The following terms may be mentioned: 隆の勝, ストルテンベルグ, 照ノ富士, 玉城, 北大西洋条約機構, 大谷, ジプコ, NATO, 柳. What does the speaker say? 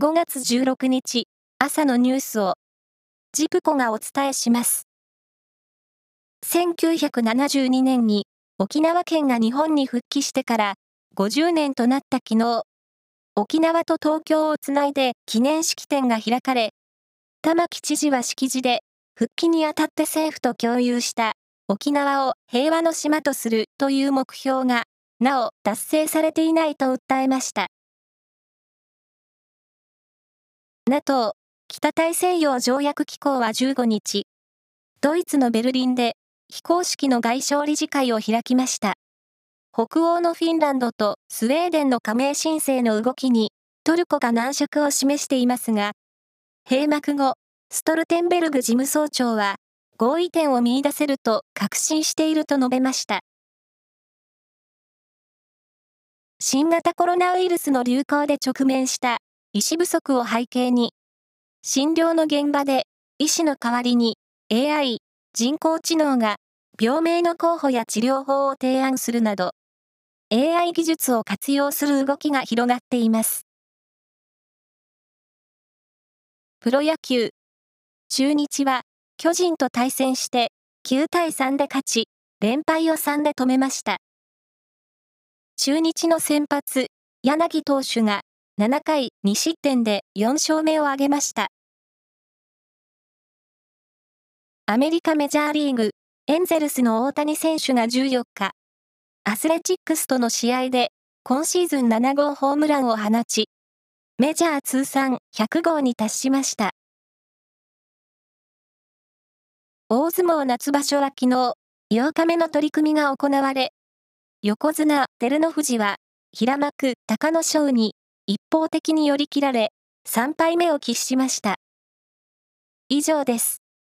5月16日、朝のニュースを、ジプコがお伝えします。1972年に沖縄県が日本に復帰してから50年となった昨日、沖縄と東京をつないで記念式典が開かれ、玉城知事は式辞で、復帰にあたって政府と共有した沖縄を平和の島とするという目標が、なお達成されていないと訴えました。NATO 北大西洋条約機構は15日、ドイツのベルリンで非公式の外相理事会を開きました。北欧のフィンランドとスウェーデンの加盟申請の動きにトルコが難色を示していますが、閉幕後、ストルテンベルグ事務総長は合意点を見出せると確信していると述べました。新型コロナウイルスの流行で直面した医師不足を背景に、診療の現場で医師の代わりに AI、人工知能が病名の候補や治療法を提案するなど、AI 技術を活用する動きが広がっています。プロ野球。中日は巨人と対戦して9対3で勝ち、連敗を3で止めました。中日の先発、柳投手が、7回2失点で4勝目を挙げました。アメリカメジャーリーグ、エンゼルスの大谷選手が14日、アスレチックスとの試合で今シーズン7号ホームランを放ち、メジャー通算100号に達しました。大相撲夏場所は昨日、8日目の取り組みが行われ、横綱・照ノ富士は平幕・隆の勝に、一方的に寄り切られ、3敗目を喫しました。以上です。